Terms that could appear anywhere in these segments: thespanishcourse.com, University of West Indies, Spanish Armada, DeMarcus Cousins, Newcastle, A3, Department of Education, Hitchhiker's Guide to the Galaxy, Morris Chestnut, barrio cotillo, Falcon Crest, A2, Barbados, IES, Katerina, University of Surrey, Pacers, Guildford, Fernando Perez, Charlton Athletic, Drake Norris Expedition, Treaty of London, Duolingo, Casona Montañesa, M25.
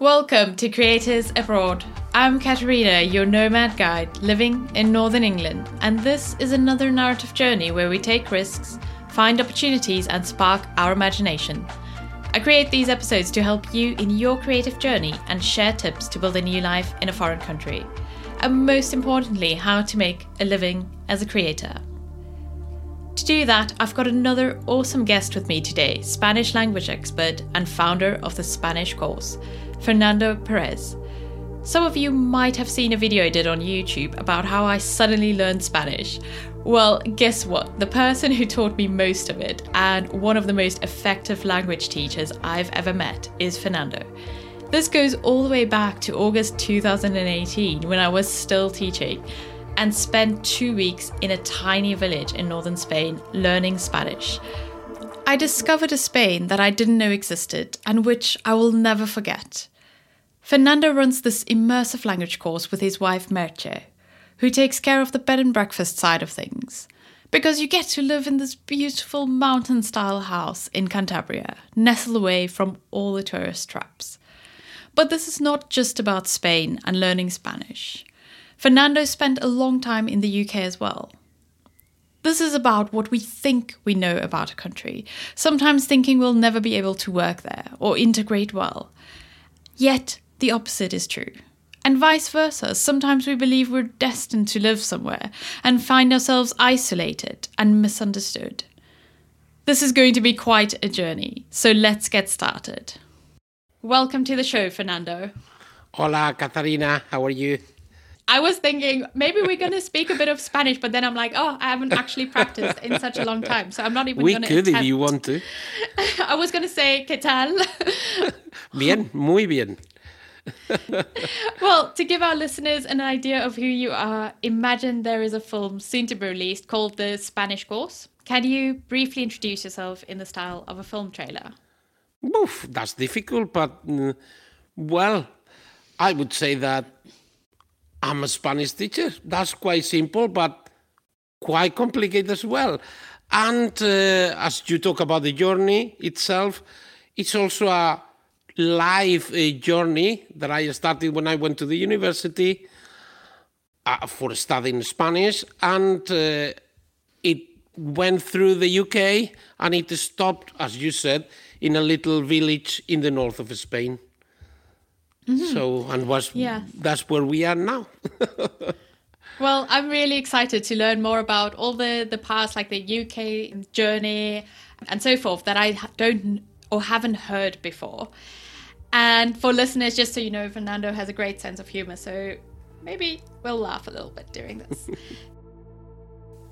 Welcome to Creators Abroad. I'm Katerina, your nomad guide, living in Northern England, and this is another narrative journey where we take risks, find opportunities, and spark our imagination. I create these episodes to help you in your creative journey and share tips to build a new life in a foreign country, and most importantly, how to make a living as a creator. To do that, I've got another awesome guest with me today, Spanish language expert and founder of the Spanish course, Fernando Perez. Some of you might have seen a video I did on YouTube about how I suddenly learned Spanish. Well, guess what? The person who taught me most of it and one of the most effective language teachers I've ever met is Fernando. This goes all the way back to August 2018 when I was still teaching, and spent 2 weeks in a tiny village in northern Spain learning Spanish. I discovered a Spain that I didn't know existed and which I will never forget. Fernando runs this immersive language course with his wife Mercè, who takes care of the bed and breakfast side of things, because you get to live in this beautiful mountain-style house in Cantabria, nestled away from all the tourist traps. But this is not just about Spain and learning Spanish. Fernando spent a long time in the UK as well. This is about what we think we know about a country, sometimes thinking we'll never be able to work there or integrate well. Yet the opposite is true. And vice versa, sometimes we believe we're destined to live somewhere and find ourselves isolated and misunderstood. This is going to be quite a journey, so let's get started. Welcome to the show, Fernando. Hola, Katerina. How are you? I was thinking maybe we're going to speak a bit of Spanish, but then I'm like, oh, I haven't actually practiced in such a long time. So I'm not even going to attempt. We could if you want to. I was going to say, ¿qué tal? Bien, muy bien. Well, to give our listeners an idea of who you are, imagine there is a film soon to be released called The Spanish Course. Can you briefly introduce yourself in the style of a film trailer? Oof, that's difficult, but, well, I would say that I'm a Spanish teacher. That's quite simple, but quite complicated as well. And as you talk about the journey itself, it's also a life journey that I started when I went to the university for studying Spanish. And it went through the UK and it stopped, as you said, in a little village in the north of Spain. Mm-hmm. That's where we are now. Well, I'm really excited to learn more about all the past, like the UK journey and so forth, that I don't or haven't heard before. And for listeners, just so you know, Fernando has a great sense of humor, so maybe we'll laugh a little bit during this.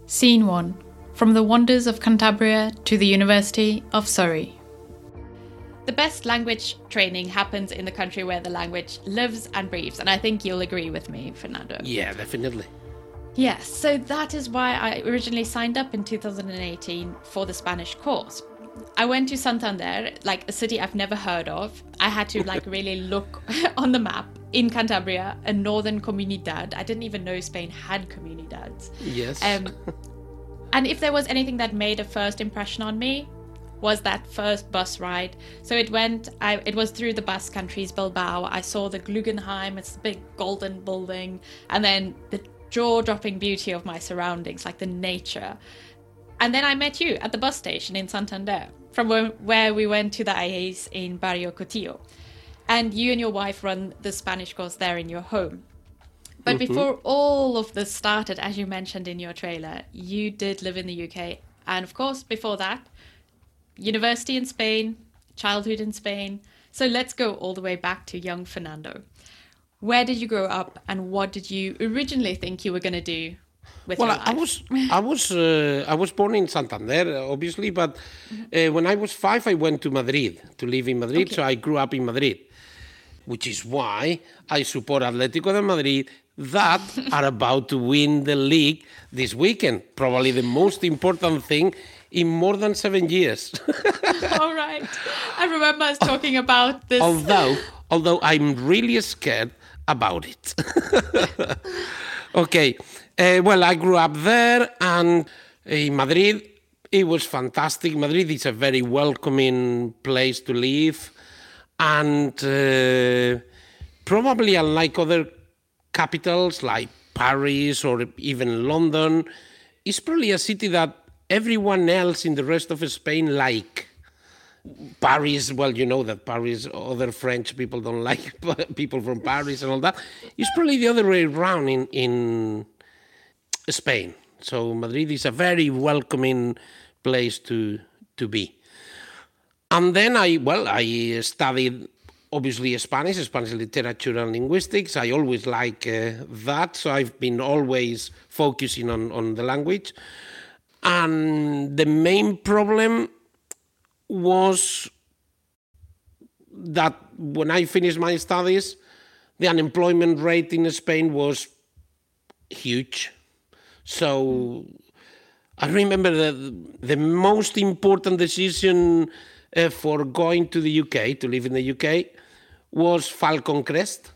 Scene 1. From the wonders of Cantabria to the University of Surrey. The best language training happens in the country where the language lives and breathes. And I think you'll agree with me, Fernando. Yeah, definitely. Yes, so that is why I originally signed up in 2018 for the Spanish course. I went to Santander, like a city I've never heard of. I had to really look on the map. In Cantabria, a northern comunidad. I didn't even know Spain had comunidades. Yes. And if there was anything that made a first impression on me, was that first bus ride. So it was through the Basque countries, Bilbao. I saw the Guggenheim, it's a big golden building, and then the jaw-dropping beauty of my surroundings, like the nature. And then I met you at the bus station in Santander, from where we went to the IES in barrio cotillo. And you and your wife run the Spanish course there in your home. But mm-hmm. Before all of this started, as you mentioned in your trailer, you did live in the UK. And of course, before that, university in Spain, childhood in Spain. So let's go all the way back to young Fernando. Where did you grow up and what did you originally think you were going to do with your life? I was born in Santander, obviously, but when I was 5, I went to Madrid, to live in Madrid. Okay. So I grew up in Madrid, which is why I support Atlético de Madrid that are about to win the league this weekend. Probably the most important thing in more than 7 years. All right. I remember us talking about this. Although I'm really scared about it. Okay. I grew up there and in Madrid. It was fantastic. Madrid is a very welcoming place to live. And probably unlike other capitals like Paris or even London, it's probably a city that everyone else in the rest of Spain like. Paris, well, you know that Paris, other French people don't like people from Paris and all that. It's probably the other way around in Spain. So Madrid is a very welcoming place to be. And then I studied, obviously, Spanish literature and linguistics. I always like that, so I've been always focusing on the language. And the main problem was that when I finished my studies, the unemployment rate in Spain was huge. So I remember the most important decision for going to the UK, to live in the UK, was Falcon Crest,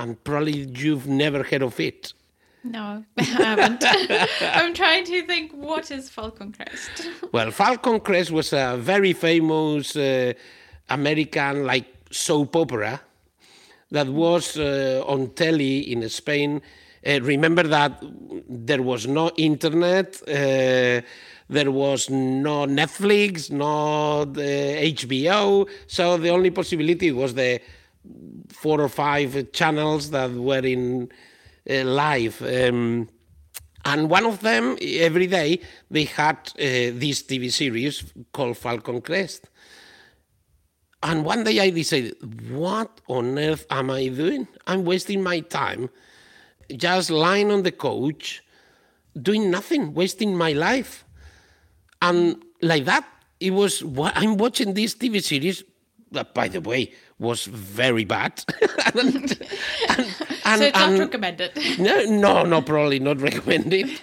and probably you've never heard of it. No, I haven't. I'm trying to think, what is Falcon Crest? Well, Falcon Crest was a very famous American soap opera that was on telly in Spain. Remember that there was no internet, there was no Netflix, no HBO, so the only possibility was the 4 or 5 channels that were in live. And one of them, every day, they had this TV series called Falcon Crest. And one day I decided, what on earth am I doing? I'm wasting my time just lying on the couch, doing nothing, wasting my life. And like that, it was, I'm watching this TV series that, by the way, was very bad. So it's not recommended. No, probably not recommended.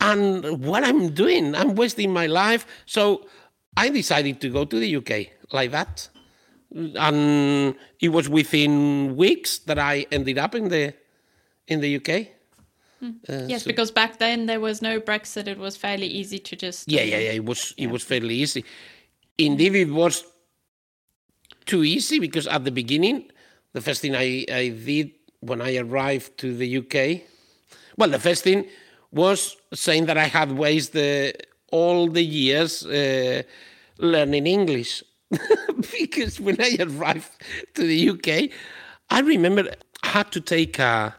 And what I'm doing, I'm wasting my life. So I decided to go to the UK like that. And it was within weeks that I ended up in the UK. Yes, so, because back then there was no Brexit. It was fairly easy to just... Yeah. It was fairly easy. Indeed, it was too easy because at the beginning, the first thing I did when I arrived to the UK, well, the first thing was saying that I had wasted all the years learning English. Because when I arrived to the UK, I remember I had to take a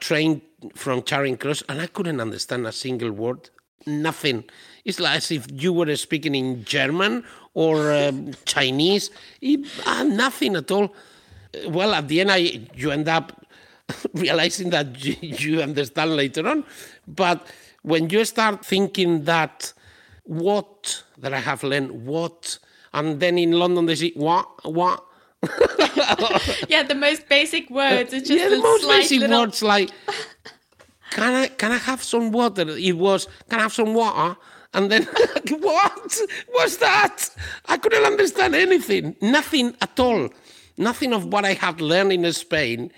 train from Charing Cross, and I couldn't understand a single word, nothing. It's like as if you were speaking in German or Chinese, nothing at all. Well, at the end, you end up realizing that you understand later on. But when you start thinking that that I have learned what, and then in London they say what. Yeah, the most basic words. It's just the most basic words like, can I have some water? It was, can I have some water? And then, what was that? I couldn't understand anything, nothing at all. Nothing of what I had learned in Spain,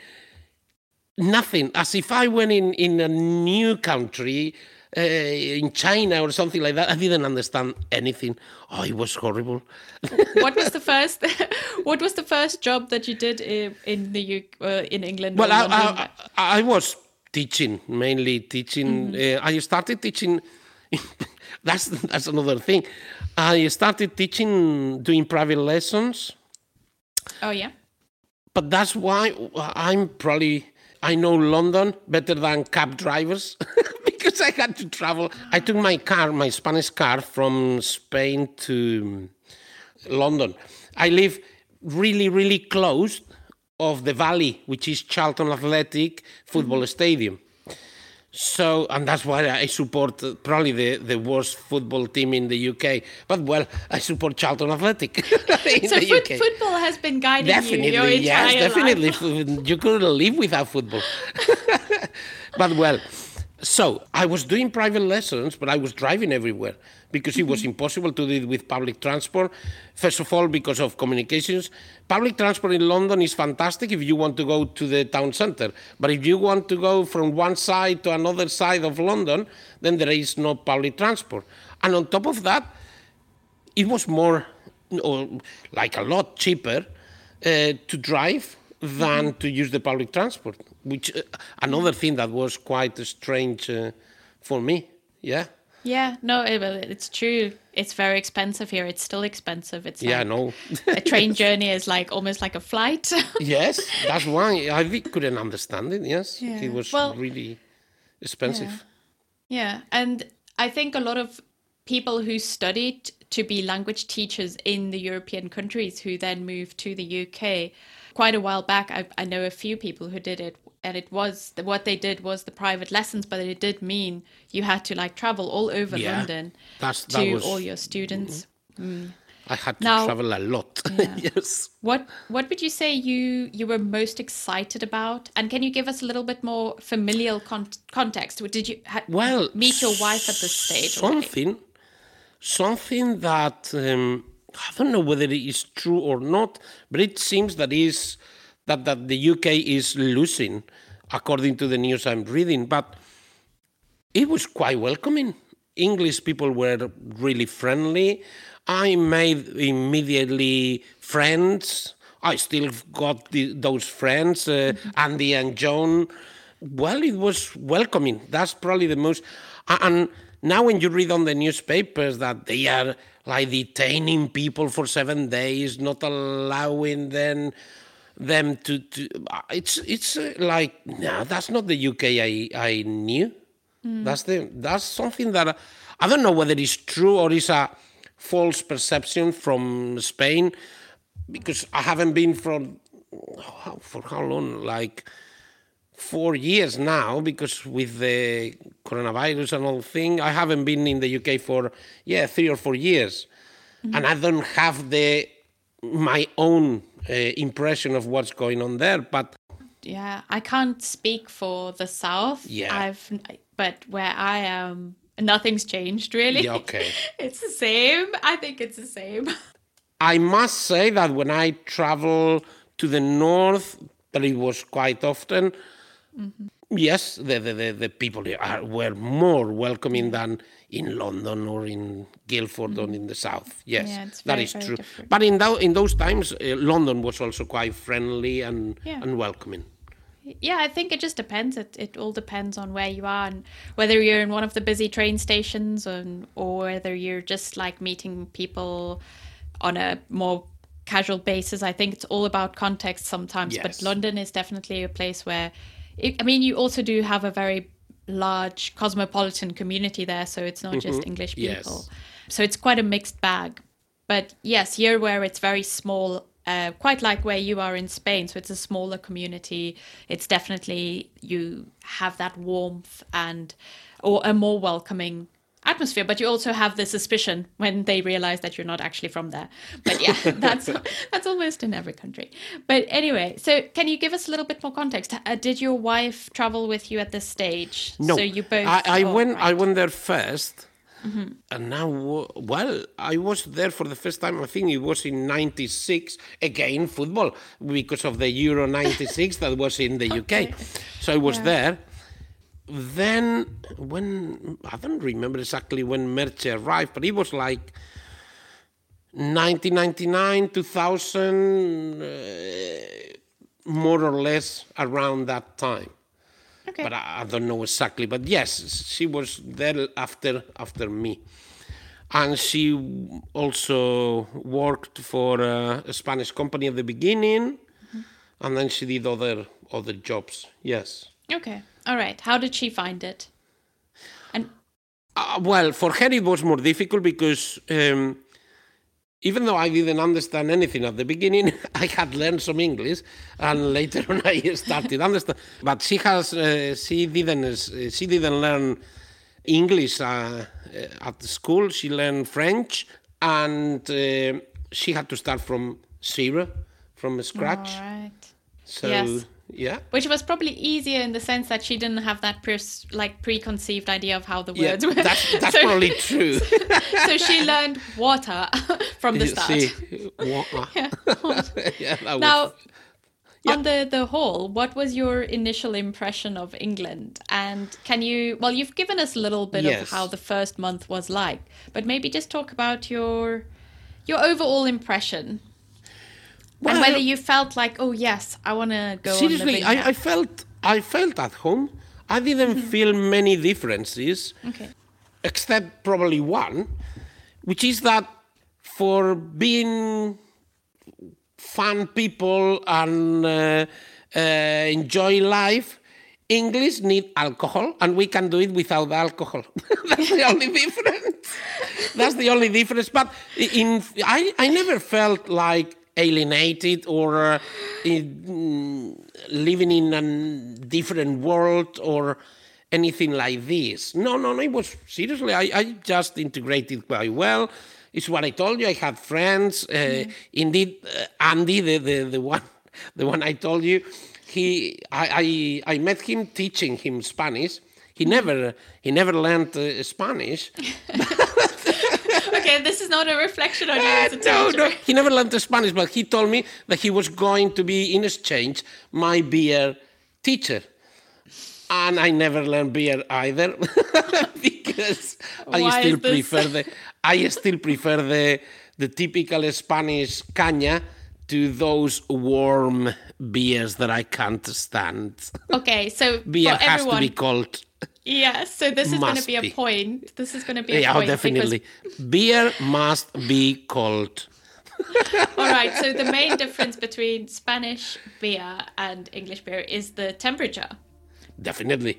nothing. As if I went in a new country, in China or something like that. I didn't understand anything. Oh, it was horrible. What was the first job that you did in England? Well, I was teaching. Mm-hmm. I started teaching. That's another thing. I started teaching, doing private lessons. Oh, yeah. But that's why I know London better than cab drivers because I had to travel. I took my Spanish car from Spain to London. I live really, really close of the Valley, which is Charlton Athletic football stadium. So, and that's why I support probably the worst football team in the UK. But, well, I support Charlton Athletic in so the UK. So football has been guiding you your entire life. Definitely. You couldn't live without football. But, well, so I was doing private lessons, but I was driving everywhere because it was impossible to do it with public transport. First of all, because of communications. Public transport in London is fantastic if you want to go to the town centre. But if you want to go from one side to another side of London, then there is no public transport. And on top of that, it was more, a lot cheaper to drive than to use the public transport, which another thing that was quite strange for me. Yeah. Yeah, no, it's true. It's very expensive here. It's still expensive. It's yeah, like, no. A train journey is like almost like a flight. Yes, that's why I couldn't understand it. Yes, yeah. It was really expensive. Yeah, and I think a lot of people who studied to be language teachers in the European countries who then moved to the UK quite a while back, I know a few people who did it. And it was what they did was the private lessons, but it did mean you had to like travel all over London to all your students. Mm-hmm. Mm. I had to travel a lot. Yeah. Yes. What would you say you were most excited about? And can you give us a little bit more familial context? Did you meet your wife at this stage? Something that I don't know whether it is true or not, but it seems that is. That the UK is losing, according to the news I'm reading. But it was quite welcoming. English people were really friendly. I made immediately friends. I still got those friends, Andy and John. Well, it was welcoming. That's probably the most... And now when you read on the newspapers that they are like detaining people for 7 days, not allowing them to it's like no, that's not the UK I knew. That's something that I don't know whether it's true or it's a false perception from Spain, because I haven't been for how long, like 4 years now, because with the coronavirus and all thing I haven't been in the UK for 3 or 4 years, and I don't have my own impression of what's going on there, but I can't speak for the south. But where I am, nothing's changed really. It's the same. I think it's the same. I must say that when I travel to the north, but it was quite often. Yes, the people were more welcoming than in London or in Guildford or in the south. Yes, that is true. Different. But in those times, London was also quite friendly and welcoming. Yeah, I think it just depends. It all depends on where you are and whether you're in one of the busy train stations or whether you're just like meeting people on a more casual basis. I think it's all about context sometimes. Yes. But London is definitely a place where... you also do have a very large cosmopolitan community there, so it's not just English people. Yes. So it's quite a mixed bag. But yes, here where it's very small, quite like where you are in Spain, so it's a smaller community. It's definitely, you have that warmth or a more welcoming atmosphere, but you also have the suspicion when they realize that you're not actually from there. But that's almost in every country. But anyway, so can you give us a little bit more context? Did your wife travel with you at this stage? No, so you both. I went there first, and now I was there for the first time. I think it was in '96 again, football, because of the Euro '96 that was in the UK. So I was there. Then, when I don't remember exactly when Mercè arrived, but it was like 1999, 2000, more or less around that time. Okay. But I don't know exactly. But yes, she was there after me, and she also worked for a Spanish company at the beginning, and then she did other jobs. Yes. Okay. All right. How did she find it? And well, for her it was more difficult because even though I didn't understand anything at the beginning, I had learned some English, and later on I started understand. But she has she didn't learn English at school. She learned French, and she had to start from zero, from scratch. All right. So. Yes. Yeah, which was probably easier in the sense that she didn't have that preconceived idea of how the words were. That's probably true. So she learned water from the start. Water. On the whole, what was your initial impression of England? And can you? Well, you've given us a little bit of how the first month was like, but maybe just talk about your overall impression. Well, and whether you felt like, oh yes, I want to go. Seriously, on the big I felt at home. I didn't feel many differences, except probably one, which is that for being fun people and enjoy life, English need alcohol, and we can do it without alcohol. That's the only difference. That's the only difference. But I never felt like alienated or living in a different world or anything like this. No, it was seriously, I just integrated quite well. It's what I told you. I had friends. Indeed, Andy, the one I told you, I met him teaching him Spanish. He never learned Spanish. Okay, this is not a reflection on you as a teacher. No, he never learned Spanish, but he told me that he was going to be, in exchange, my beer teacher. And I never learned beer either, because I still prefer the typical Spanish caña to those warm beers that I can't stand. Okay, so beer has to be cold. Yeah, so this is going to be a point. Yeah, definitely. Because beer must be cold. All right, so the main difference between Spanish beer and English beer is the temperature. Definitely.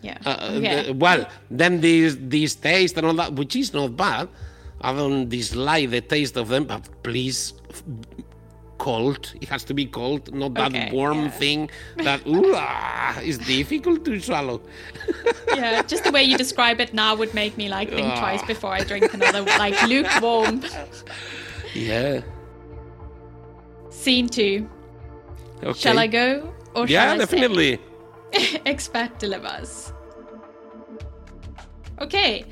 Yeah. Then these taste and all that, which is not bad. I don't dislike the taste of them, but please, cold. It has to be cold, not that warm thing that is difficult to swallow. Yeah, just the way you describe it now would make me think twice before I drink another lukewarm. Yeah. Scene 2. Okay. Shall I go or shall I definitely. Expat dilemmas. Okay,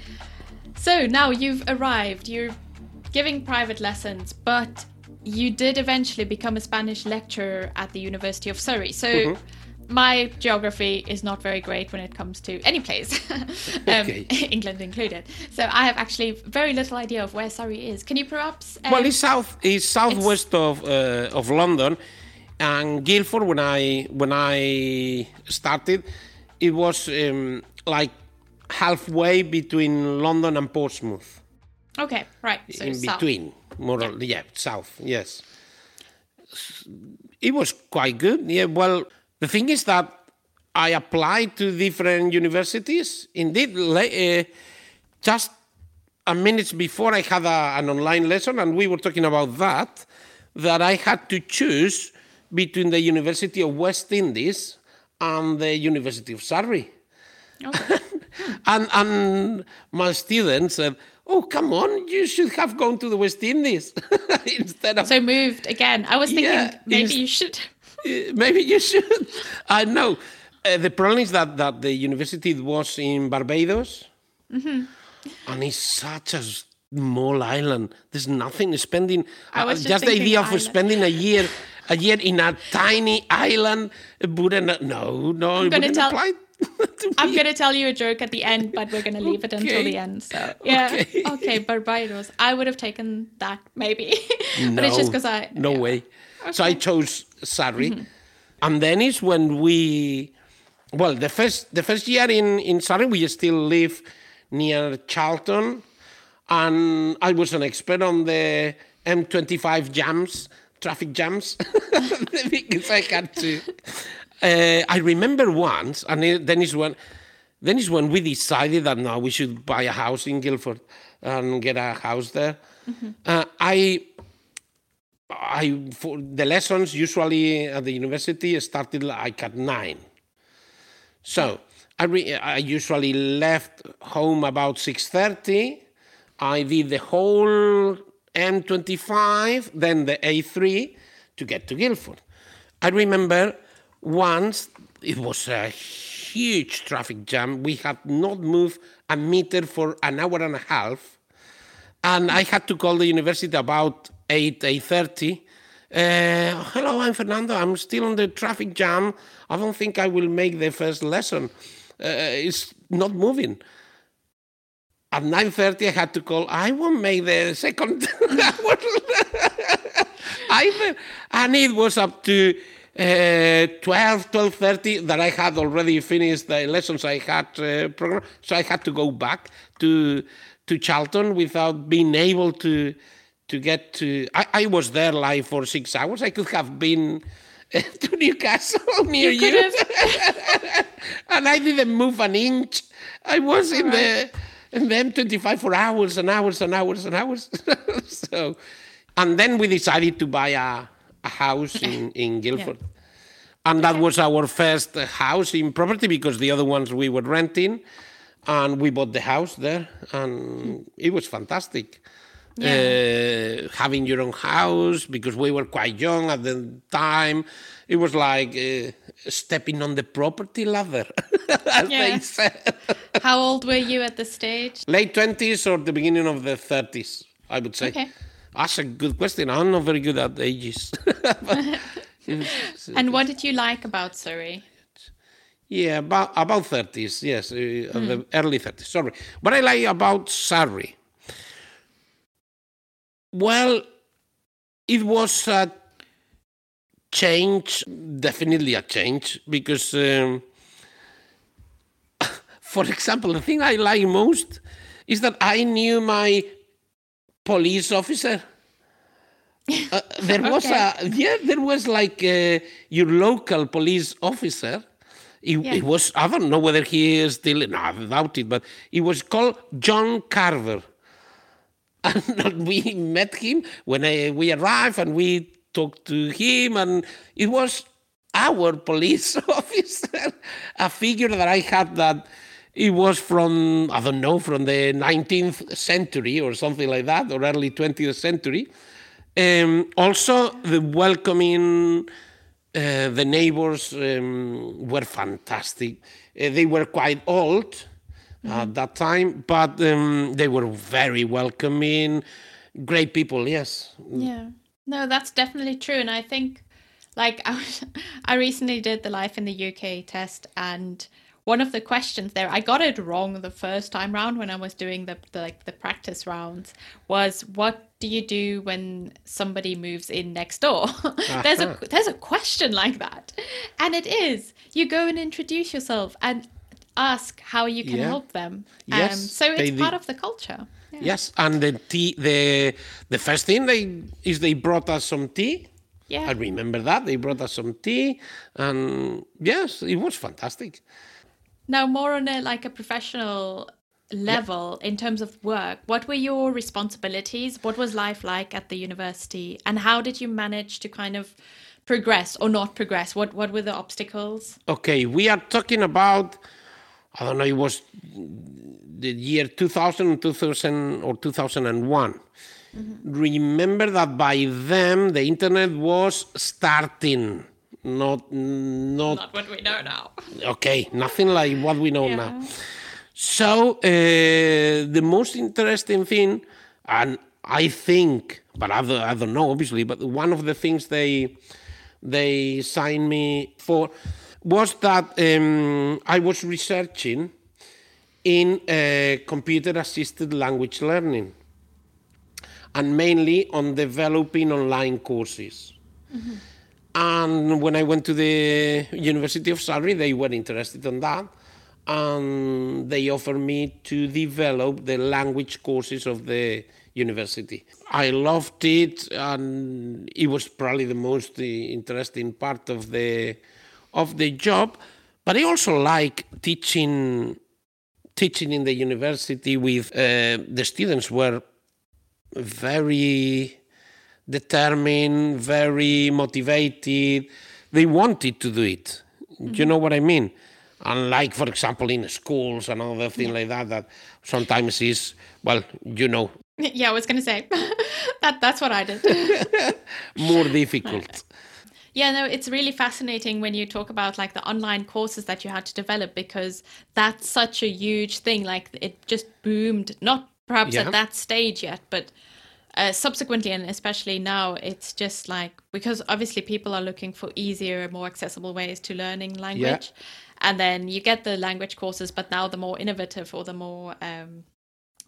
so now you've arrived, you're giving private lessons, but you did eventually become a Spanish lecturer at the University of Surrey. So my geography is not very great when it comes to any place, England included. So I have actually very little idea of where Surrey is. Can you perhaps? Well, it's southwest of London. And Guildford, when I started, it was halfway between London and Portsmouth. Okay, right. So in between, south, yes. It was quite good. Yeah. Well, the thing is that I applied to different universities. Indeed, just a minute before I had an online lesson, and we were talking about that I had to choose between the University of West Indies and the University of Surrey. Okay. and my student said, oh, come on, you should have gone to the West Indies instead of... So moved again. I was thinking, maybe you should. Maybe you should. I know. The problem is that the university was in Barbados. Mm-hmm. And it's such a small island. There's nothing spending... I was just the idea of spending a year in a tiny island wouldn't... No, I'm going to tell you a joke at the end, but we're going to leave it until the end. So yeah, okay, Barbados. I would have taken that, maybe. But it's just because I... No way. Okay. So I chose Surrey. Mm-hmm. And then is when we... Well, the first year in Surrey, we still live near Charlton. And I was an expert on the M25 traffic jams, because I had to. I remember once, and then is when we decided that now we should buy a house in Guildford and get a house there. Mm-hmm. For the lessons usually at the university started at 9. So I usually left home about 6:30. I did the whole M25, then the A3 to get to Guildford. I remember once it was a huge traffic jam. We had not moved a meter for an hour and a half. And I had to call the university about 8:30. Hello, I'm Fernando. I'm still on the traffic jam. I don't think I will make the first lesson. It's not moving. At 9:30, I had to call, I won't make the second. And it was up to 12:30 that I had already finished the lessons I had programmed. So I had to go back to Charlton without being able to get to... I was there live for 6 hours. I could have been to Newcastle near you. And I didn't move an inch. I was in the M25 for hours and hours and hours and hours. So, and then we decided to buy a house in Guildford. Yeah. And that was our first house in property, because the other ones we were renting. And we bought the house there, and it was fantastic. Yeah. Having your own house, because we were quite young at the time. It was like stepping on the property ladder, as they said. How old were you at this stage? Late 20s or the beginning of the 30s, I would say. Okay. That's a good question. I'm not very good at ages. And what did you like about Surrey? Yeah, about 30s, yes, the early 30s, sorry. What I like about Surrey? Well, it was a change, definitely a change, because, for example, the thing I like most is that I knew my police officer. There was there was like your local police officer. It was, I don't know whether he is still, no, I doubt it, but he was called John Carver. And we met him when we arrived, and we talked to him, and it was our police officer, a figure that I had that it was from, I don't know, from the 19th century or something like that, or early 20th century. Also, the welcoming... the neighbors were fantastic. They were quite old at that time, but they were very welcoming, great people, yes. Yeah, no, that's definitely true. And I think, like, I recently did the Life in the UK test, and one of the questions there, I got it wrong the first time round when I was doing the practice rounds, was what do you do when somebody moves in next door? There's a question like that. And it is, you go and introduce yourself and ask how you can help them. Yes, so it's part of the culture. Yeah. Yes, and the tea, the first thing they brought us some tea. Yeah. I remember that. They brought us some tea, and yes, it was fantastic. Now, more on a professional level, in terms of work, what were your responsibilities? What was life like at the university? And how did you manage to kind of progress or not progress? What were the obstacles? Okay, we are talking about, I don't know, it was the year 2000 or 2001. Mm-hmm. Remember that by then, the internet was starting. Not what we know now. Okay, nothing like what we know now. So the most interesting thing, and I think, but I don't know, obviously, but one of the things they signed me for was that I was researching in computer-assisted language learning, and mainly on developing online courses. Mm-hmm. And when I went to the University of Surrey, they were interested in that. And they offered me to develop the language courses of the university. I loved it, and it was probably the most interesting part of the job. But I also like teaching in the university with the students were very determined, very motivated. They wanted to do it. Mm-hmm. Do you know what I mean? Unlike, for example, in schools and other thing like that sometimes is, well, you know. Yeah, I was going to say, that's what I did. More difficult. Yeah, no, it's really fascinating when you talk about the online courses that you had to develop, because that's such a huge thing. It just boomed, not perhaps at that stage yet, but... subsequently, and especially now, it's just because obviously people are looking for easier, more accessible ways to learning language. Yeah. And then you get the language courses, but now the more innovative or the more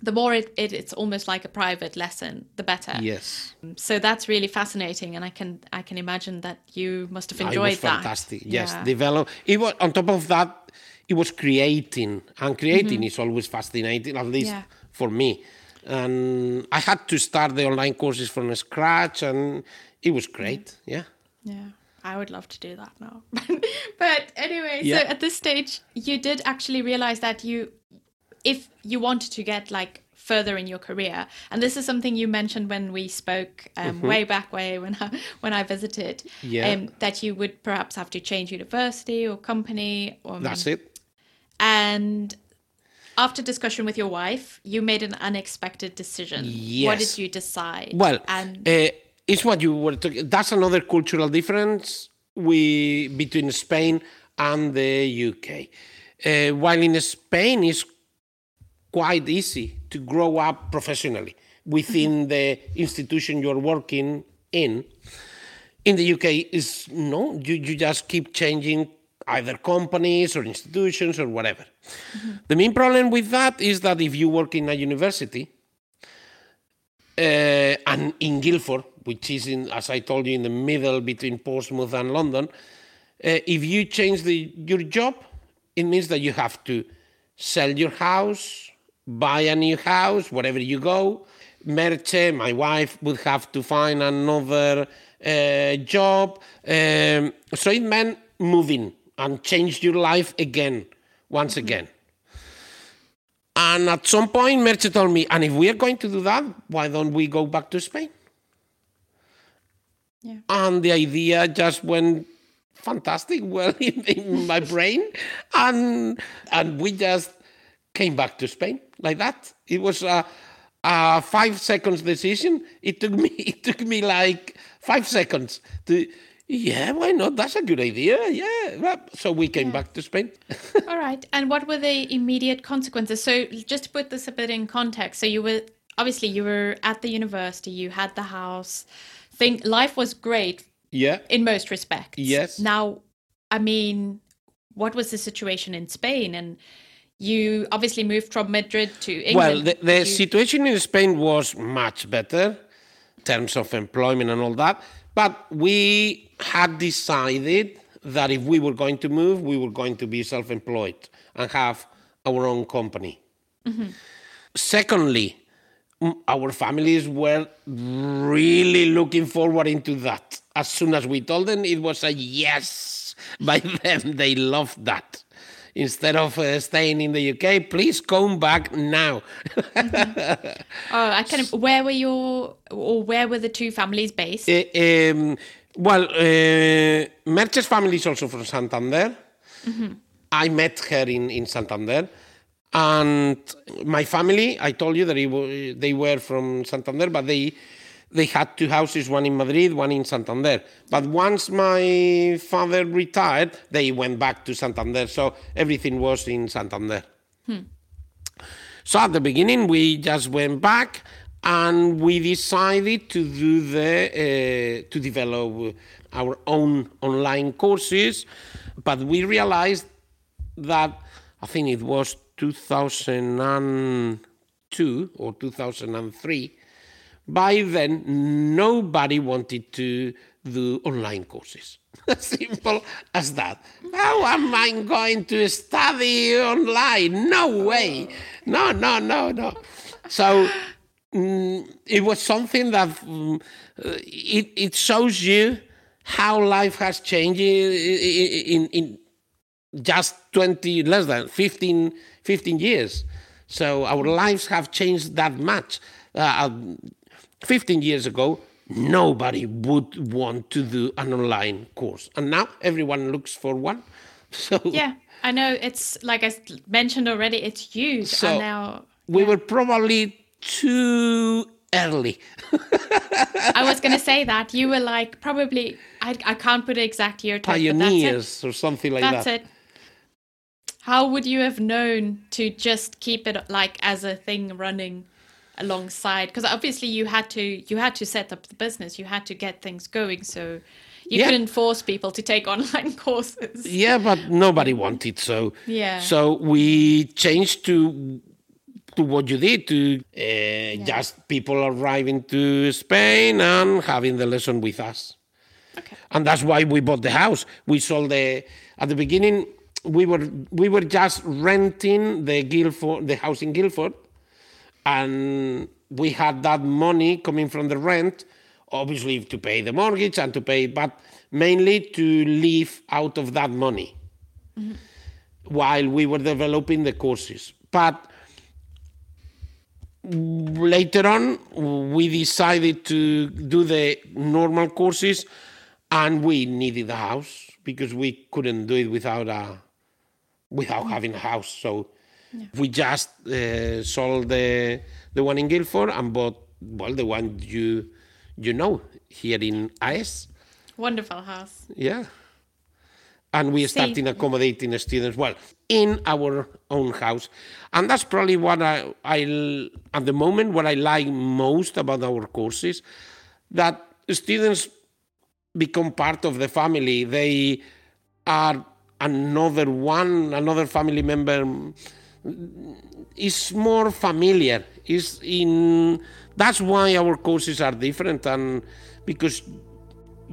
the more it's almost like a private lesson, the better. Yes. So that's really fascinating, and I can imagine that you must have enjoyed that. Fantastic. Yes, yeah. It was on top of that. It was creating mm-hmm. is always fascinating, at least for me. And I had to start the online courses from scratch, and it was great. Yeah. Yeah. I would love to do that now. But anyway, so at this stage, you did actually realize that if you wanted to get further in your career, and this is something you mentioned when we spoke way back when I visited, that you would perhaps have to change university or company. That's it. And after discussion with your wife, you made an unexpected decision. Yes. What did you decide? Well, it's what you were talking. That's another cultural difference between Spain and the UK. While in Spain, it's quite easy to grow up professionally within the institution you're working in. In the UK, it's no. You just keep changing either companies or institutions or whatever. Mm-hmm. The main problem with that is that if you work in a university, and in Guildford, which is, as I told you, in the middle between Portsmouth and London, if you change your job, it means that you have to sell your house, buy a new house, wherever you go. Mercè, my wife, would have to find another job. So it meant moving and change your life once again. And at some point, Mercè told me, and if we are going to do that, why don't we go back to Spain? Yeah. And the idea just went fantastic well in my brain. And we just came back to Spain like that. It was a 5 seconds decision. It took me 5 seconds to... Yeah, why not? That's a good idea. Yeah. So we came back to Spain. All right. And what were the immediate consequences? So just to put this a bit in context. So you were at the university, you had the house. Life was great. Yeah. In most respects. Yes. Now, what was the situation in Spain? And you obviously moved from Madrid to England. Well, the situation in Spain was much better in terms of employment and all that. But we had decided that if we were going to move, we were going to be self-employed and have our own company. Mm-hmm. Secondly, our families were really looking forward into that. As soon as we told them, it was a yes. By them, they loved that. Instead of staying in the UK, please come back now. Mm-hmm. Where were the two families based? Merce's family is also from Santander. Mm-hmm. I met her in Santander. And my family, I told you that they were from Santander, but they had two houses, one in Madrid, one in Santander. But once my father retired, they went back to Santander. So everything was in Santander. Hmm. So at the beginning, we just went back and we decided to to develop our own online courses. But we realized that, I think it was 2002 or 2003, by then, nobody wanted to do online courses. Simple as that. How am I going to study online? No way. No. So it was something that it shows you how life has changed in just 20, less than 15 years. So our lives have changed that much. 15 years ago, nobody would want to do an online course. And now everyone looks for one. So yeah, I know. It's like I mentioned already, it's huge. So and now, we were probably too early. I was going to say that. You were probably, I can't put an exact year. Pioneers or something like that. That's it. How would you have known to just keep it as a thing running alongside, because obviously you had to set up the business, you had to get things going, so you couldn't force people to take online courses. But nobody wanted, so we changed to to what you did, to just people arriving to Spain and having the lesson with us. Okay. And that's why we bought the house. We sold the... At the beginning, we were just renting the house in Guildford, and we had that money coming from the rent, obviously to pay the mortgage and to pay, but mainly to live out of that money while we were developing the courses. But later on, we decided to do the normal courses, and we needed a house because we couldn't do it without having a house. So we just sold the one in Guildford and bought, well, the one you know, here in AS. Wonderful house. Yeah. And we started accommodating students, well, in our own house. And that's probably what I at the moment, what I like most about our courses, that students become part of the family. They are another family member. It's more familiar. That's why our courses are different, and because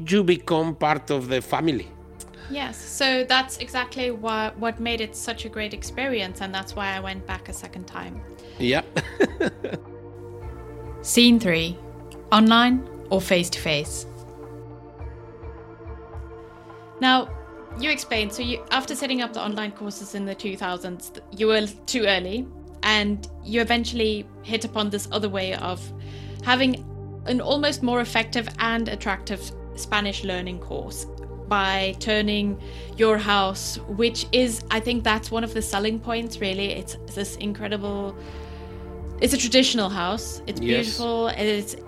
you become part of the family. Yes, so that's exactly what made it such a great experience, and that's why I went back a second time. Yeah. Scene 3. Online or face-to-face? Now, you explained, so after setting up the online courses in the 2000s, you were too early, and you eventually hit upon this other way of having an almost more effective and attractive Spanish learning course by turning your house, which is, I think that's one of the selling points, really. It's this incredible, it's a traditional house. It's beautiful. And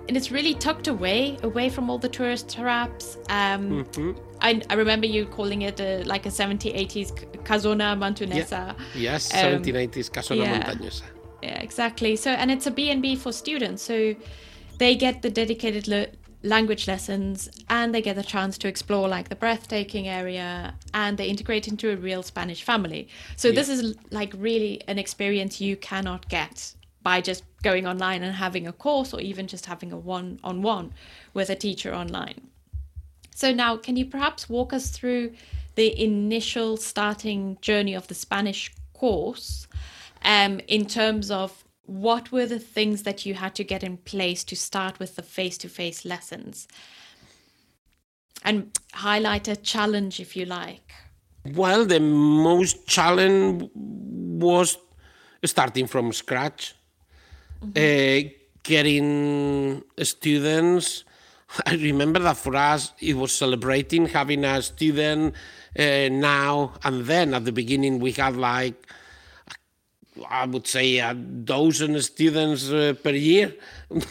it's really tucked away from all the tourist traps. I remember you calling it like a 70s, 80s Casona Montañesa. Yeah. Yes, 70s, 80s Casona Montañesa. Yeah, exactly. So, and it's a B&B for students. So they get the dedicated language lessons, and they get a chance to explore like the breathtaking area, and they integrate into a real Spanish family. So this is like really an experience you cannot get by just going online and having a course, or even just having a one-on-one with a teacher online. So now, can you perhaps walk us through the initial starting journey of the Spanish course, in terms of what were the things that you had to get in place to start with the face-to-face lessons? And highlight a challenge, if you like. Well, the most challenge was starting from scratch. Getting students. I remember that for us, it was celebrating having a student now and then. At the beginning, we had like, I would say, 12 students per year.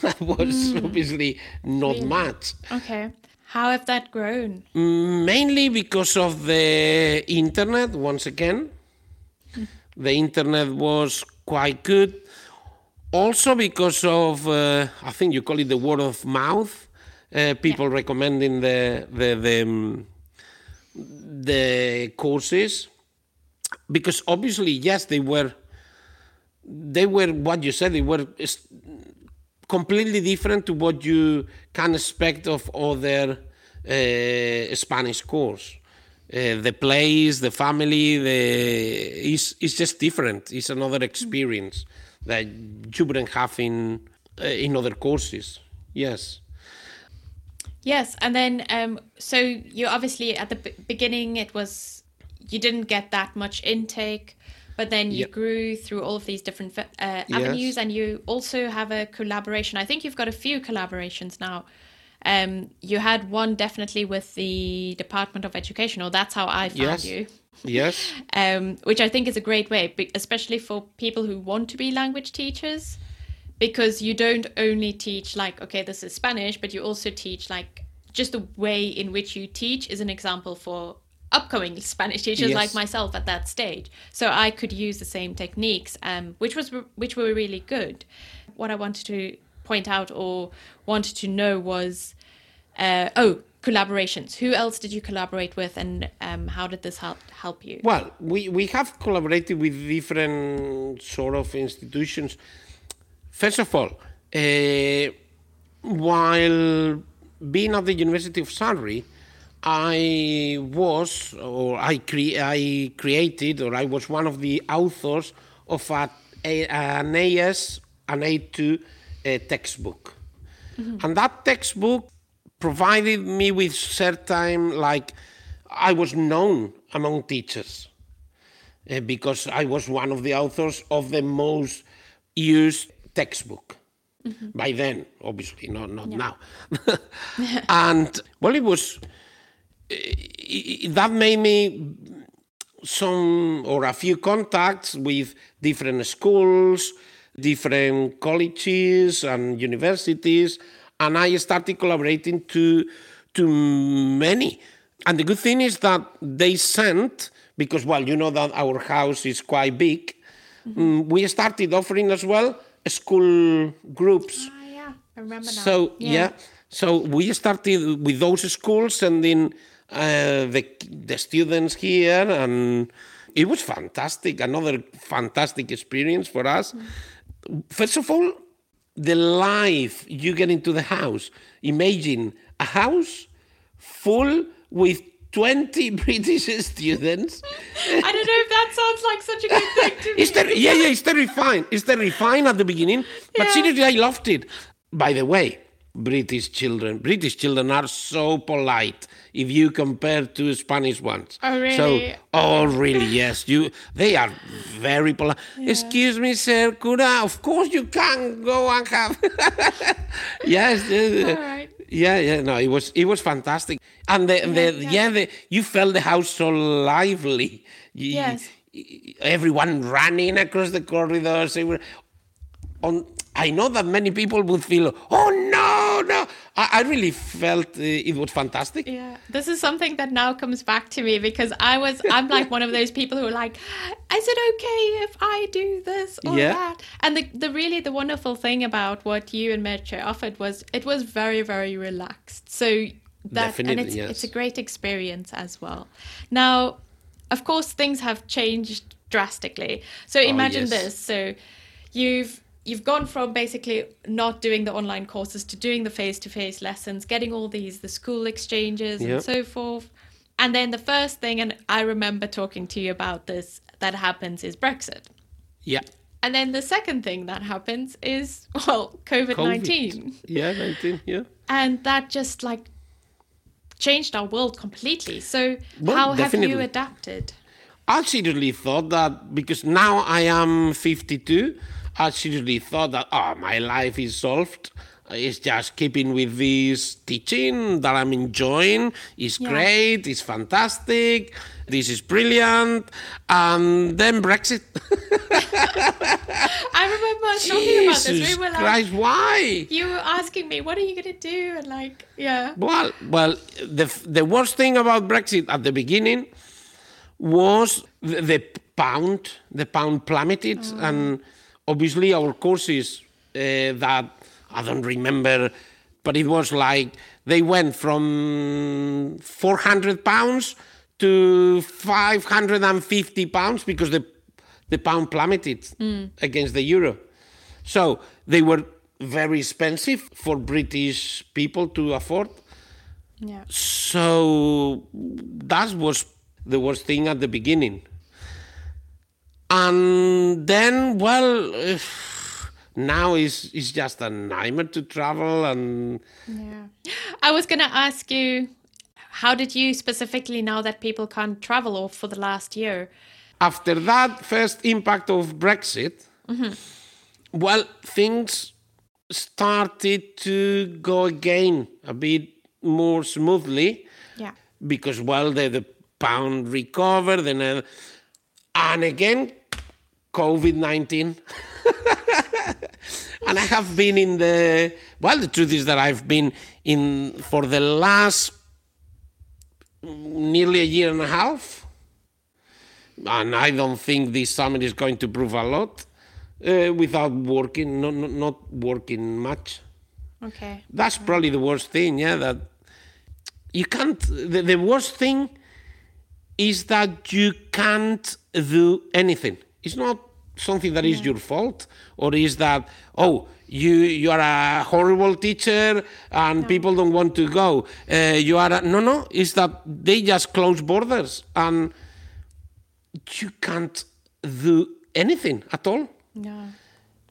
That was obviously not much. Okay. How have that grown? Mainly because of the internet, once again. The internet was quite good. Also because of, I think you call it the word of mouth, people recommending the courses, because obviously, yes, they were what you said, they were completely different to what you can expect of other Spanish course. The place, the family, it's just different. It's another experience that you wouldn't have in other courses. Yes. Yes, and then so you obviously at the beginning you didn't get that much intake, but then you grew through all of these different avenues, and you also have a collaboration. I think you've got a few collaborations now. You had one definitely with the Department of Education, or that's how I found you. Yes. Which I think is a great way, especially for people who want to be language teachers, because you don't only teach like, okay, this is Spanish, but you also teach like just the way in which you teach is an example for upcoming Spanish teachers like myself at that stage. So I could use the same techniques, which were really good. What I wanted to point out or wanted to know was collaborations. Who else did you collaborate with, and how did this help you? Well, we have collaborated with different sort of institutions. First of all, while being at the University of Surrey, I was one of the authors of an AS and A2 textbook. Mm-hmm. And that textbook provided me with certain, like, I was known among teachers because I was one of the authors of the most used textbook. Mm-hmm. By then, obviously, not now. And, well, it was... That made me a few contacts with different schools, different colleges and universities, and I started collaborating to many. And the good thing is that they sent, because, well, you know that our house is quite big, mm-hmm. We started offering as well school groups. Yeah, I remember that. So, yeah. So we started with those schools sending the students here, and it was fantastic. Another fantastic experience for us. Mm. First of all, the life you get into the house. Imagine a house full with 20 British students. I don't know if that sounds like such a good thing to me. It's terrifying. It's terrifying at the beginning, but seriously, I loved it. By the way, British children are so polite if you compare to Spanish ones. Oh, really? Yes. They are very polite. Yeah. Excuse me, sir, could I? Of course you can go and have... Yes. All right. Yeah, no, it was fantastic. And you felt the house so lively. Yes. Everyone running across the corridors. I know that many people would feel, no. I really felt it was fantastic. Yeah, this is something that now comes back to me because I'm like one of those people who are like, is it okay if I do this or that? And the wonderful thing about what you and Mercè offered was it was very, very relaxed. So it's a great experience as well. Now, of course, things have changed drastically. So imagine this. So You've gone from basically not doing the online courses to doing the face-to-face lessons, getting all the school exchanges and so forth. And then the first thing, and I remember talking to you about this, that happens is Brexit. Yeah. And then the second thing that happens is, well, COVID-19. And that just like changed our world completely. So how have you adapted? I seriously thought that because now I am 52... I seriously thought that, my life is solved. It's just keeping with this teaching that I'm enjoying. It's great. It's fantastic. This is brilliant. And then Brexit. I remember talking about this. We were like, Christ, why? You were asking me, what are you going to do? And like, yeah. Well, the worst thing about Brexit at the beginning was the pound. The pound plummeted and... Obviously, our courses that I don't remember, but it was like they went from £400 to £550 because the pound plummeted against the euro. So they were very expensive for British people to afford. Yeah. So that was the worst thing at the beginning. And then, well, now it's just a nightmare to travel. And I was going to ask you, how did you specifically, now that people can't travel or for the last year? After that first impact of Brexit, well, things started to go again a bit more smoothly. Yeah. Because, well, the pound recovered and again, COVID-19. And I have been the truth is that I've been in for the last nearly a year and a half. And I don't think this summer is going to prove a lot without working, not working much. Okay. That's probably the worst thing, that You can't. The worst thing is that you can't do anything. It's not something that is your fault, or is that, oh, you are a horrible teacher and people don't want to go. You are a, no. It's that they just close borders and you can't do anything at all. Yeah.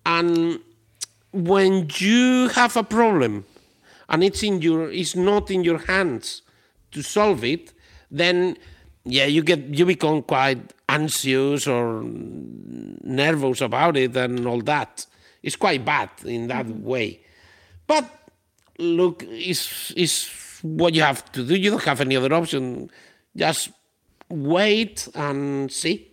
And when you have a problem and it's not in your hands to solve it, then you become quite anxious or nervous about it and all that. It's quite bad in that way. But look, it's what you have to do. You don't have any other option. Just wait and see.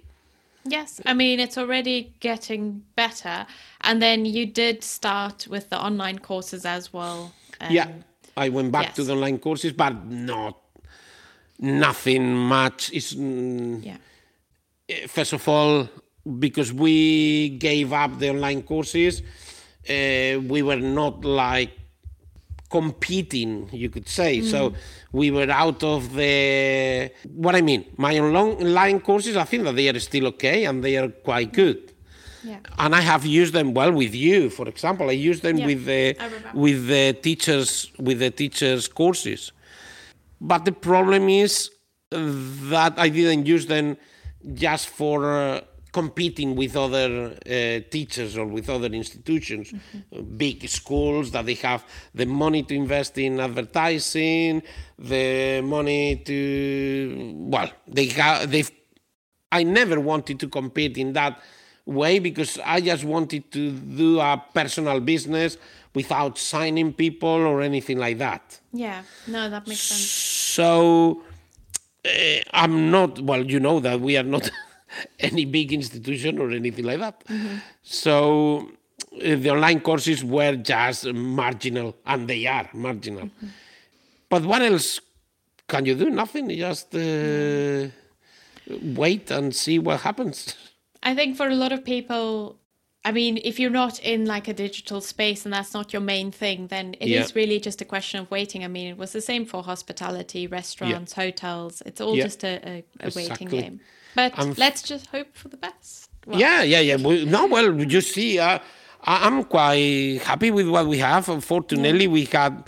Yes, I mean, it's already getting better. And then you did start with the online courses as well. I went back to the online courses, but nothing much. First of all, because we gave up the online courses, we were not like competing, you could say. So we were out of the... What I mean, my online courses, I think that they are still okay and they are quite good. Yeah. And I have used them well with you, for example. I used them with the teachers' courses. But the problem is that I didn't use them just for competing with other teachers or with other institutions, big schools that they have the money to invest in advertising, the money to... Well, I never wanted to compete in that way because I just wanted to do a personal business without signing people or anything like that. Yeah, no, that makes sense. So I'm not... Well, you know that we are not any big institution or anything like that. Mm-hmm. So the online courses were just marginal, and they are marginal. Mm-hmm. But what else can you do? Nothing. You just wait and see what happens. I think for a lot of people, I mean, if you're not in like a digital space and that's not your main thing, then it is really just a question of waiting. I mean, it was the same for hospitality, restaurants, hotels. It's all just a waiting game. But let's just hope for the best. Well, yeah. Well, you see, I'm quite happy with what we have. Unfortunately, we had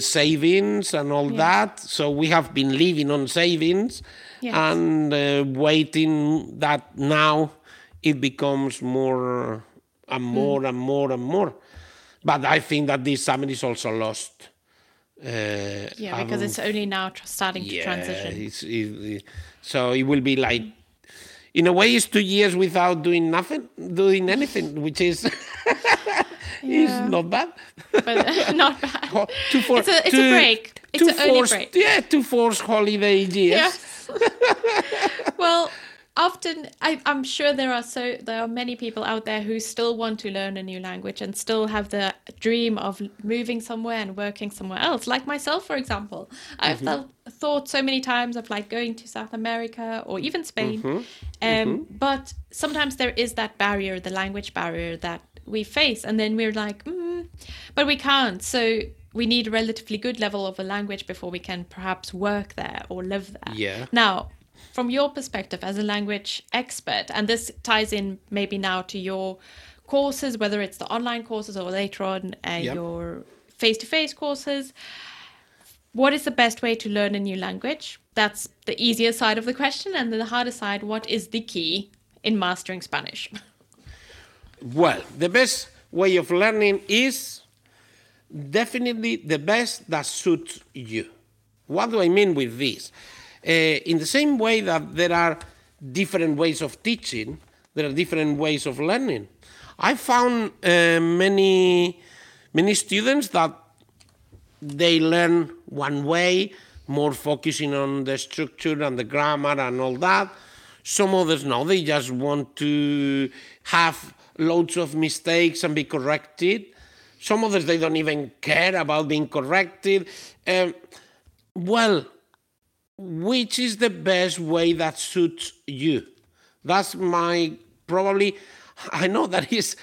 savings and all that. So we have been living on savings and waiting that now it becomes more and more and more and more. But I think that this summer is also lost. Because it's only now starting to transition. So it will be like, in a way, it's 2 years without doing anything, which is not bad. But not bad. Oh, it's a break. It's an early break. Yeah, 2 forced holiday years. Yes. Well, often, I'm sure there are many people out there who still want to learn a new language and still have the dream of moving somewhere and working somewhere else. Like myself, for example, I've thought so many times of like going to South America or even Spain. But sometimes there is that barrier, the language barrier that we face, and then we're like, but we can't. So we need a relatively good level of a language before we can perhaps work there or live there. Yeah. Now, from your perspective as a language expert, and this ties in maybe now to your courses, whether it's the online courses or later on your face-to-face courses, what is the best way to learn a new language? That's the easier side of the question. And the harder side, what is the key in mastering Spanish? Well, the best way of learning is definitely the best that suits you. What do I mean with this? In the same way that there are different ways of teaching, there are different ways of learning. I found many students that they learn one way, more focusing on the structure and the grammar and all that. Some others, no, they just want to have loads of mistakes and be corrected. Some others, they don't even care about being corrected. Which is the best way that suits you? That's I know that is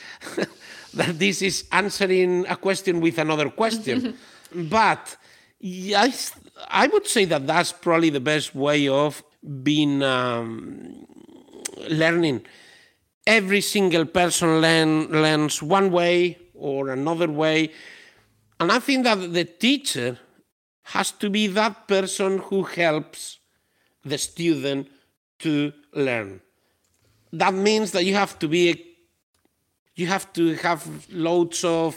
that this is answering a question with another question, but yes, I would say that that's probably the best way of being learning. Every single person learns one way or another way. And I think that the teacher has to be that person who helps the student to learn. That means that you have to have loads of,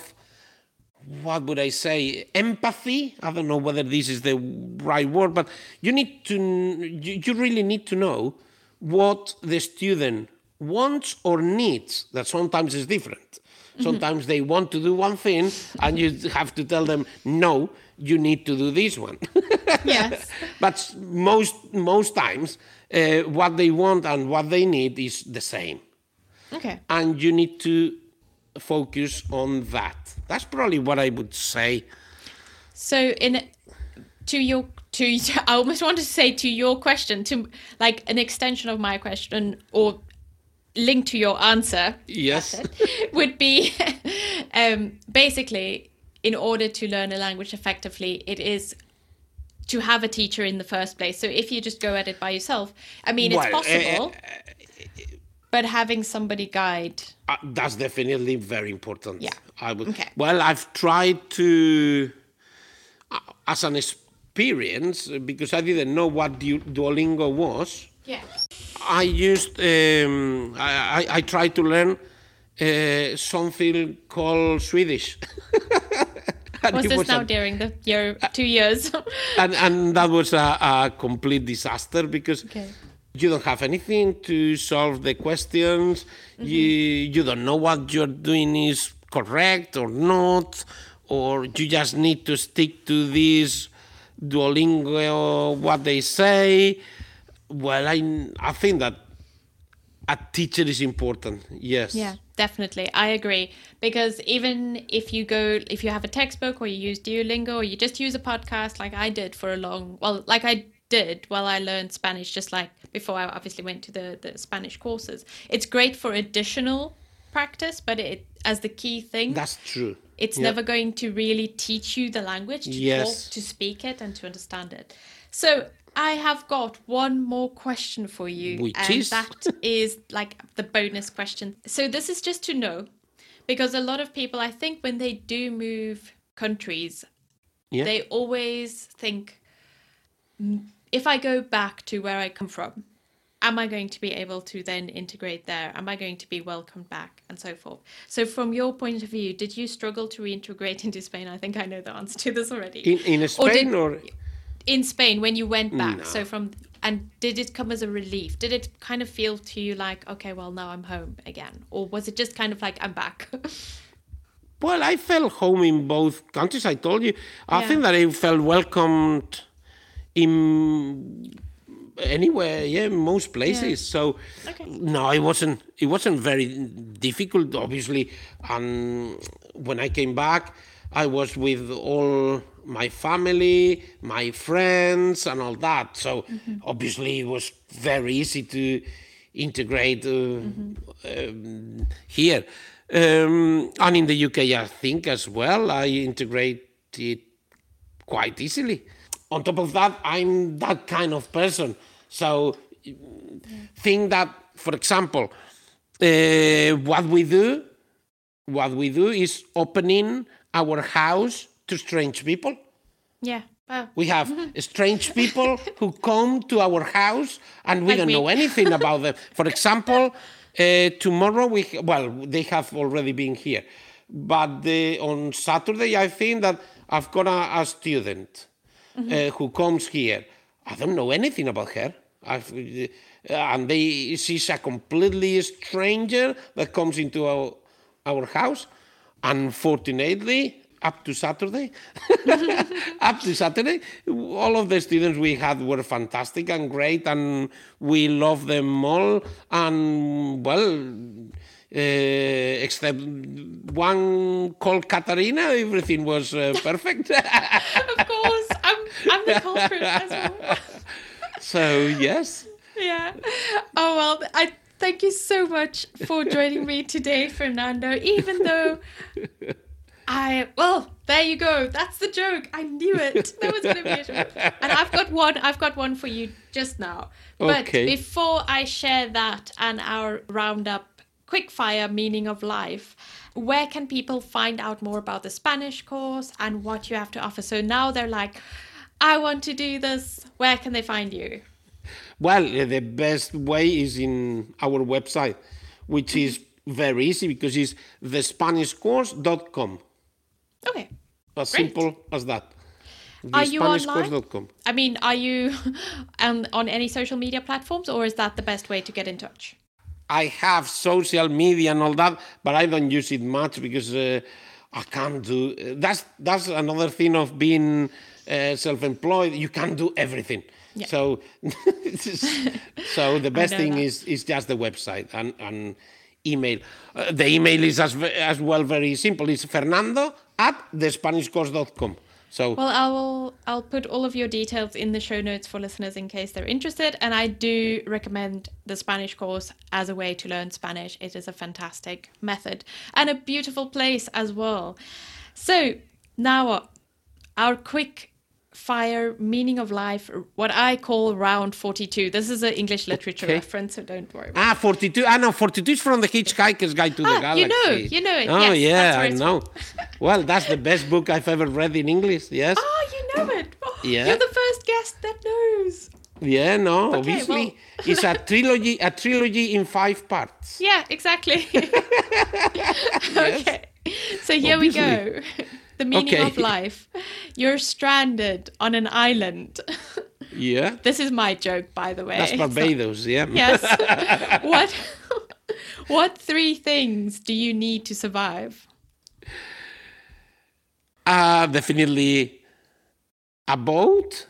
what would I say, empathy? I don't know whether this is the right word, but you really need to know what the student wants or needs. That sometimes is different. Sometimes mm-hmm. they want to do one thing and you have to tell them, no, you need to do this one. Yes. But most times, what they want and what they need is the same. Okay. And you need to focus on that. That's probably what I would say. So I almost wanted to say to your question, to like an extension of my question or linked to your answer. Yes. Would be basically, in order to learn a language effectively, it is to have a teacher in the first place. So if you just go at it by yourself, I mean, it's possible, but having somebody guide. That's definitely very important. Yeah. I would. Okay. Well, I've tried to, as an experience, because I didn't know what Duolingo was. Yeah. I used, I tried to learn something called Swedish. Was this now during the year, 2 years? and that was a complete disaster because you don't have anything to solve the questions. Mm-hmm. You don't know what you're doing is correct or not, or you just need to stick to this Duolingo, what they say. Well, I think that a teacher is important, yes. Yeah, definitely. I agree. Because even if you have a textbook or you use Duolingo or you just use a podcast like I did while I learned Spanish, just like before I obviously went to the Spanish courses. It's great for additional practice, but as the key thing. That's true. It's never going to really teach you the language talk, to speak it and to understand it. So I have got one more question for you, that is like the bonus question. So this is just to know, because a lot of people, I think when they do move countries, they always think, if I go back to where I come from, am I going to be able to then integrate there? Am I going to be welcomed back and so forth? So from your point of view, did you struggle to reintegrate into Spain? I think I know the answer to this already. In Spain or... In Spain, when you went back, did it come as a relief? Did it kind of feel to you like, okay, well, now I'm home again? Or was it just kind of like, I'm back? Well, I felt home in both countries, I told you. I think that I felt welcomed in anywhere, most places. Yeah. So, no, it wasn't very difficult, obviously. And when I came back, I was with all my family, my friends, and all that. So obviously, it was very easy to integrate here. And in the UK, I think as well, I integrated quite easily. On top of that, I'm that kind of person. So think that, for example, what we do is opening our house to strange people. Yeah. Wow. We have strange people who come to our house and we don't know anything about them. For example, tomorrow, they have already been here. But on Saturday, I think that I've got a student who comes here. I don't know anything about her. She's a completely stranger that comes into our house. Unfortunately, up to Saturday, all of the students we had were fantastic and great, and we love them all. And except one called Katerina, everything was perfect. Of course, I'm the culprit as well. So yes. Yeah. Oh well, thank you so much for joining me today, Fernando. Even though There you go. That's the joke. I knew it. There was going to be a joke. And I've got one for you just now. But before I share that and our roundup quickfire meaning of life, where can people find out more about the Spanish course and what you have to offer? So now they're like, I want to do this. Where can they find you? Well, the best way is in our website, which is very easy because it's thespanishcourse.com. Okay. As Great. Simple as that. Are you online? I mean, are you on any social media platforms, or is that the best way to get in touch? I have social media and all that, but I don't use it much because I can't do... That's another thing of being self-employed. You can't do everything. Yeah. So so the best thing is just the website and email. The email is as well very simple. It's fernando@thespanishcourse.com. So well, I'll put all of your details in the show notes for listeners in case they're interested. And I do recommend the Spanish course as a way to learn Spanish. It is a fantastic method and a beautiful place as well. So now our quick fire meaning of life, what I call round 42. This is an English literature reference, so don't worry about it. 42. I know 42 is from the Hitchhiker's Guide to the Galaxy. You know it. Oh yes, yeah, I know. Well, that's the best book I've ever read in English. Yes. Oh, you know it. Oh, yeah. You're the first guest that knows. Yeah, no, okay, obviously. Well, it's a trilogy in 5 parts. Yeah, exactly. Okay. Yes. So here we go. The meaning of life. You're stranded on an island. Yeah. This is my joke, by the way. That's Barbados, yeah. Yes. What 3 things do you need to survive? Definitely a boat,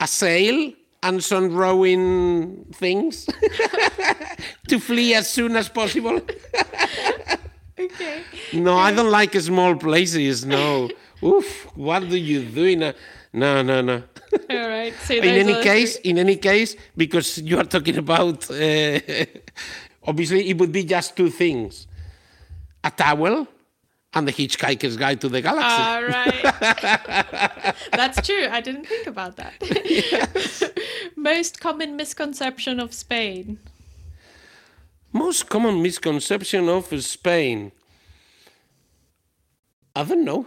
a sail, and some rowing things to flee as soon as possible. Okay. No, I don't like small places. No. Oof! What do you do in a? No. All right. So in any case, because you are talking about, obviously, it would be just 2 things: a towel and the Hitchhiker's Guide to the Galaxy. All right. That's true. I didn't think about that. Yes. Most common misconception of Spain. Most common misconception of Spain? I don't know.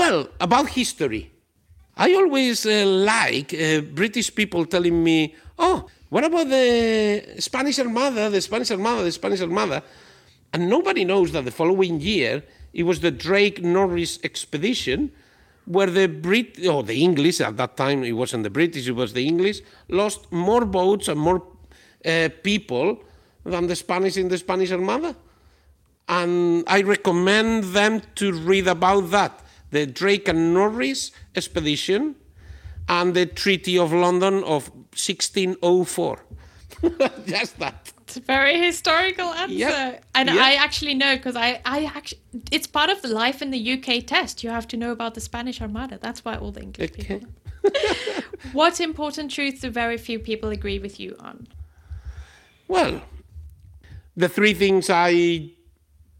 Well, about history. I always like British people telling me, oh, what about the Spanish Armada? And nobody knows that the following year, it was the Drake Norris Expedition, where the English, at that time it wasn't the British, it was the English, lost more boats and more people than the Spanish in the Spanish Armada. And I recommend them to read about that, the Drake and Norris Expedition and the Treaty of London of 1604. Just that. It's a very historical answer. Yep. And yep. I actually know, because I actually, it's part of the life in the UK test. You have to know about the Spanish Armada. That's why all the English people. What important truths do very few people agree with you on? Well, the 3 things I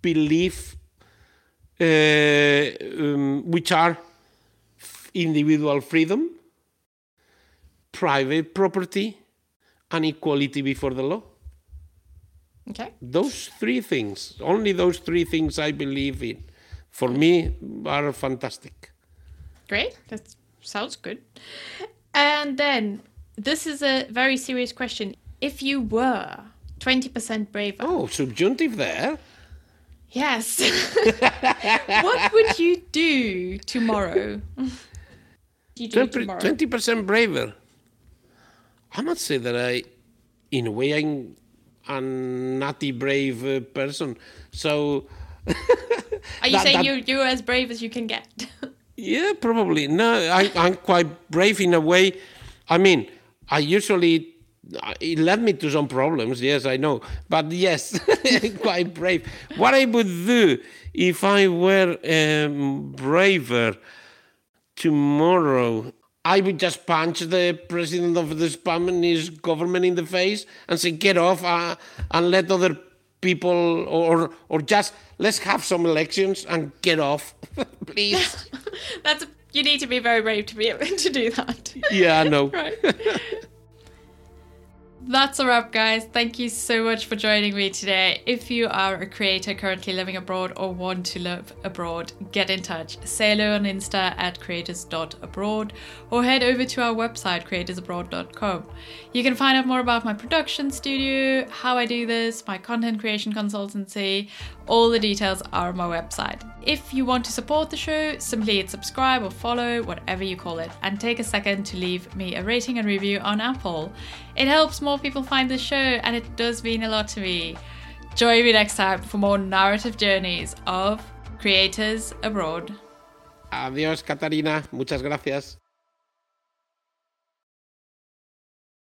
believe, which are individual freedom, private property, and equality before the law. Okay. Those 3 things, only those 3 things I believe in, for me, are fantastic. Great. That sounds good. And then, this is a very serious question. If you were 20% braver. Oh, subjunctive there. Yes. What would you do tomorrow? 20% braver. I must say that I'm a nutty brave person. So. Are you saying you're as brave as you can get? Yeah, probably. No, I'm quite brave in a way. I mean, I usually. It led me to some problems, yes, I know. But yes, quite brave. What I would do if I were braver tomorrow, I would just punch the president of the Spanish government in the face and say, get off and let other people, or just let's have some elections and get off, please. You need to be very brave to be able to do that. Yeah, I know. Right. That's a wrap, guys. Thank you so much for joining me today. If you are a creator currently living abroad or want to live abroad, get in touch. Say hello on Insta at creators.abroad or head over to our website, creatorsabroad.com. You can find out more about my production studio, how I do this, my content creation consultancy. All the details are on my website. If you want to support the show, simply hit subscribe or follow, whatever you call it, and take a second to leave me a rating and review on Apple. It helps more people find the show and it does mean a lot to me. Join me next time for more narrative journeys of creators abroad. Adiós, Katerina. Muchas gracias.